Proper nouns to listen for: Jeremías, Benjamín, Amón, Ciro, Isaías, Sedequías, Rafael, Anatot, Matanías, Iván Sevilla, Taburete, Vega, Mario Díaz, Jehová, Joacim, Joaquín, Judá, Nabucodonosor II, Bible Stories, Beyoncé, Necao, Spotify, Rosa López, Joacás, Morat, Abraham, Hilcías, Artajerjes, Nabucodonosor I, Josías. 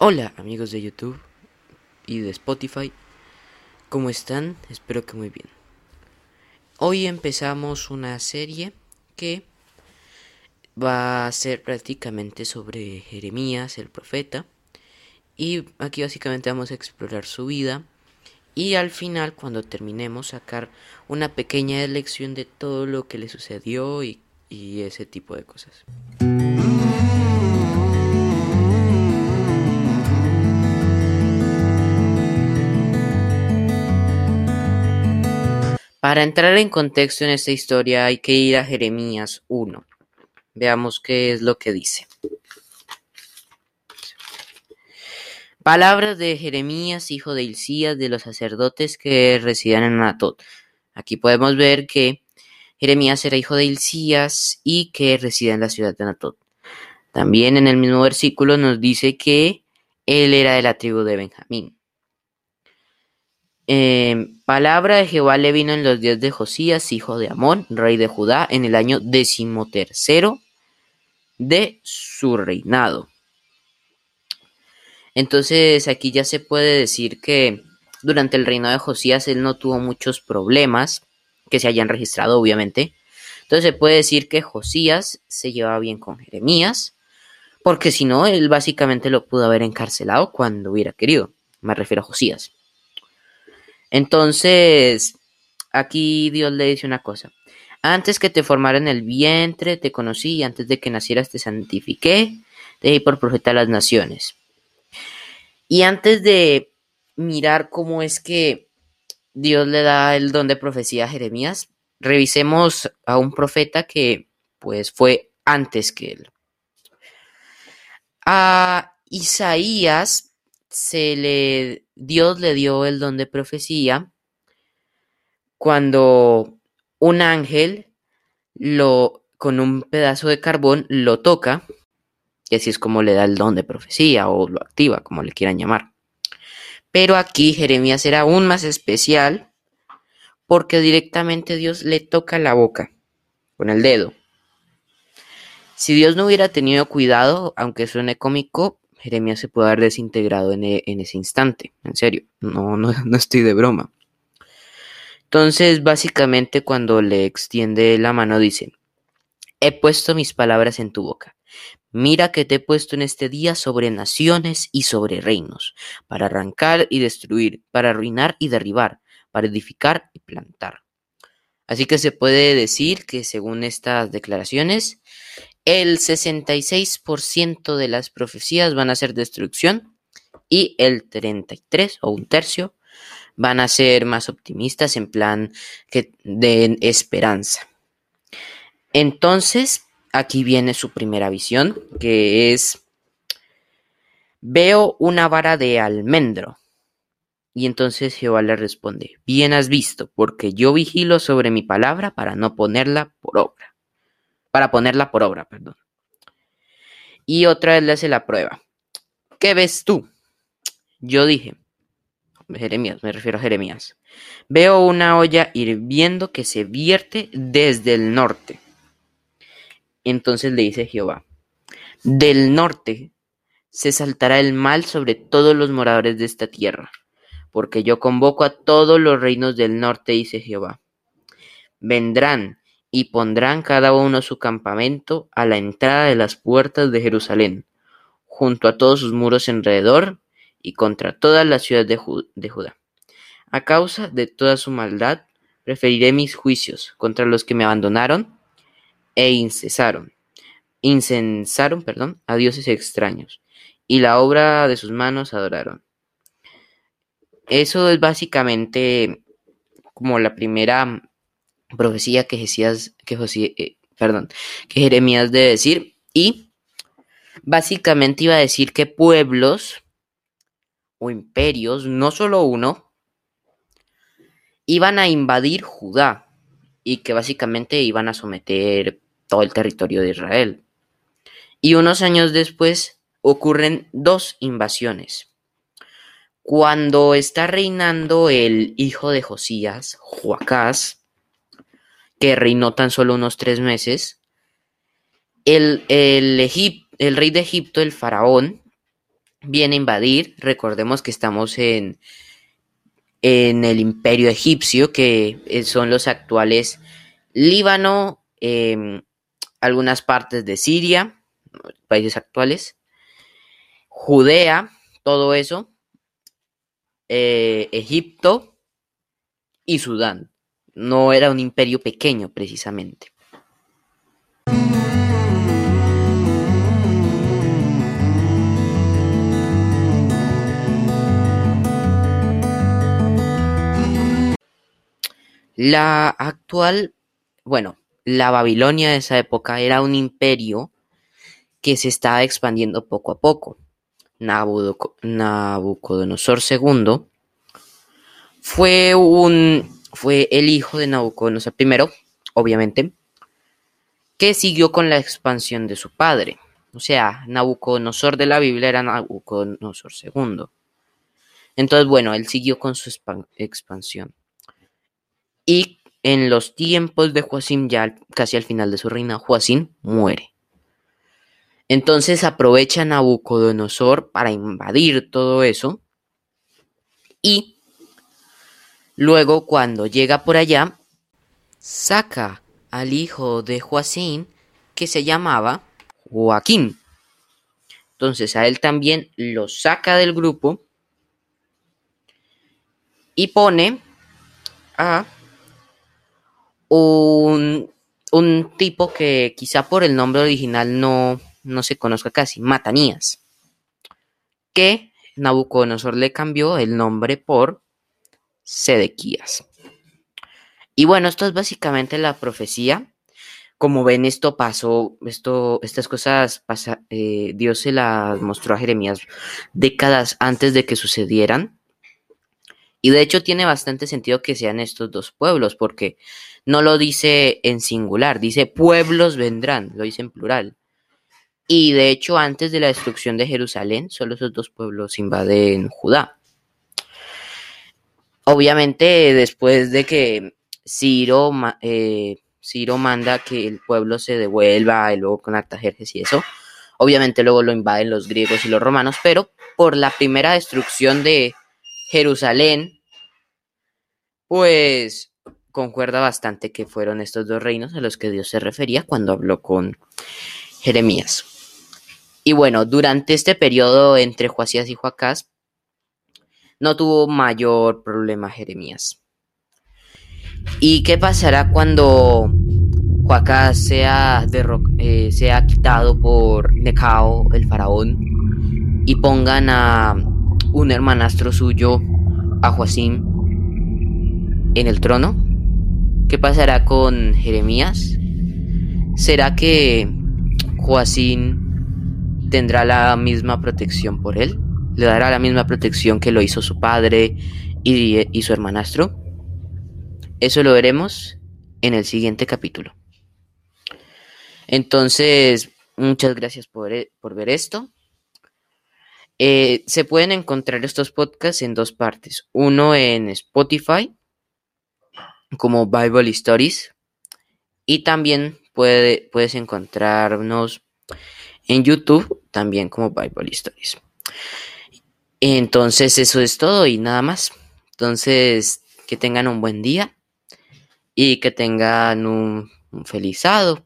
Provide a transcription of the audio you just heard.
Hola amigos de YouTube y de Spotify, ¿cómo están? Espero que muy bien. Hoy empezamos una serie que va a ser prácticamente sobre Jeremías, el profeta. Y aquí básicamente vamos a explorar su vida y al final, cuando terminemos, sacar una pequeña lección de todo lo que le sucedió y ese tipo de cosas. Para entrar en contexto en esta historia hay que ir a Jeremías 1. Veamos qué es lo que dice. Palabras de Jeremías, hijo de Hilcías, de los sacerdotes que residían en Anatot. Aquí podemos ver que Jeremías era hijo de Hilcías y que residía en la ciudad de Anatot. También en el mismo versículo nos dice que él era de la tribu de Benjamín. Palabra de Jehová le vino en los días de Josías, hijo de Amón, rey de Judá, en el año 13 de su reinado. Entonces aquí ya se puede decir que durante el reinado de Josías él no tuvo muchos problemas que se hayan registrado, obviamente. Entonces se puede decir que Josías se llevaba bien con Jeremías, porque si no, él básicamente lo pudo haber encarcelado cuando hubiera querido. Me refiero a Josías. Entonces, aquí Dios le dice una cosa. Antes que te formara en el vientre, te conocí, y antes de que nacieras te santifiqué, te di por profeta a las naciones. Y antes de mirar cómo es que Dios le da el don de profecía a Jeremías, revisemos a un profeta que pues fue antes que él. A Isaías Dios le dio el don de profecía cuando un ángel con un pedazo de carbón lo toca, y así es como le da el don de profecía o lo activa, como le quieran llamar. Pero aquí Jeremías era aún más especial porque directamente Dios le toca la boca con el dedo. Si Dios no hubiera tenido cuidado, aunque suene cómico, Jeremías se puede haber desintegrado en ese instante. En serio, no estoy de broma. Entonces, básicamente, cuando le extiende la mano, dice: he puesto mis palabras en tu boca. Mira que te he puesto en este día sobre naciones y sobre reinos, para arrancar y destruir, para arruinar y derribar, para edificar y plantar. Así que se puede decir que, según estas declaraciones, el 66% de las profecías van a ser destrucción y el 33% o un tercio van a ser más optimistas, en plan que den esperanza. Entonces, aquí viene su primera visión, que es: veo una vara de almendro. Y entonces Jehová le responde: bien has visto, porque yo vigilo sobre mi palabra para no ponerla por obra. Y otra vez le hace la prueba. ¿Qué ves tú? Yo dije, me refiero a Jeremías, veo una olla hirviendo que se vierte desde el norte. Entonces le dice Jehová: del norte se saltará el mal sobre todos los moradores de esta tierra, porque yo convoco a todos los reinos del norte, dice Jehová. Vendrán y pondrán cada uno su campamento a la entrada de las puertas de Jerusalén, junto a todos sus muros alrededor y contra todas las ciudades de Judá. A causa de toda su maldad, referiré mis juicios contra los que me abandonaron e incensaron a dioses extraños, y la obra de sus manos adoraron. Eso es básicamente como la primera profecía que Jeremías debe decir, y básicamente iba a decir que pueblos o imperios, no solo uno, iban a invadir Judá y que básicamente iban a someter todo el territorio de Israel. Y unos años después ocurren dos invasiones. Cuando está reinando el hijo de Josías, Joacás, que reinó tan solo unos 3 meses, el rey de Egipto, el faraón, viene a invadir. Recordemos que estamos en el Imperio Egipcio, que son los actuales Líbano, algunas partes de Siria, países actuales, Judea, todo eso, Egipto y Sudán. No era un imperio pequeño, precisamente. La Babilonia de esa época era un imperio que se estaba expandiendo poco a poco. Nabucodonosor II fue el hijo de Nabucodonosor I, obviamente, que siguió con la expansión de su padre. O sea, Nabucodonosor de la Biblia era Nabucodonosor II. Entonces, él siguió con su expansión. Y en los tiempos de Joacim, ya casi al final de su reino, Joacim muere. Entonces aprovecha Nabucodonosor para invadir todo eso. Y luego, cuando llega por allá, saca al hijo de Joacim, que se llamaba Joaquín. Entonces a él también lo saca del grupo y pone a un tipo que quizá por el nombre original no se conozca casi, Matanías, que Nabucodonosor le cambió el nombre por Sedequías. Y esto es básicamente la profecía. Como ven, estas cosas Dios se las mostró a Jeremías décadas antes de que sucedieran. Y de hecho tiene bastante sentido que sean estos dos pueblos, porque no lo dice en singular, dice pueblos vendrán, lo dice en plural. Y de hecho antes de la destrucción de Jerusalén, solo esos dos pueblos invaden Judá. Obviamente después de que Ciro manda que el pueblo se devuelva, y luego con Artajerjes y eso, obviamente luego lo invaden los griegos y los romanos, pero por la primera destrucción de Jerusalén, pues concuerda bastante que fueron estos dos reinos a los que Dios se refería cuando habló con Jeremías. Y durante este periodo entre Josías y Joacás, no tuvo mayor problema Jeremías. ¿Y qué pasará cuando Joacás sea quitado por Necao, el faraón, y pongan a un hermanastro suyo, a Joacim, en el trono? ¿Qué pasará con Jeremías? ¿Será que Joacim tendrá la misma protección por él? ¿Le dará la misma protección que lo hizo su padre y su hermanastro? Eso lo veremos en el siguiente capítulo. Entonces, muchas gracias por ver esto. Se pueden encontrar estos podcasts en dos partes. Uno en Spotify, como Bible Stories. Y también puedes encontrarnos en YouTube, también como Bible Stories. Entonces eso es todo y nada más. Entonces que tengan un buen día y que tengan un feliz sábado.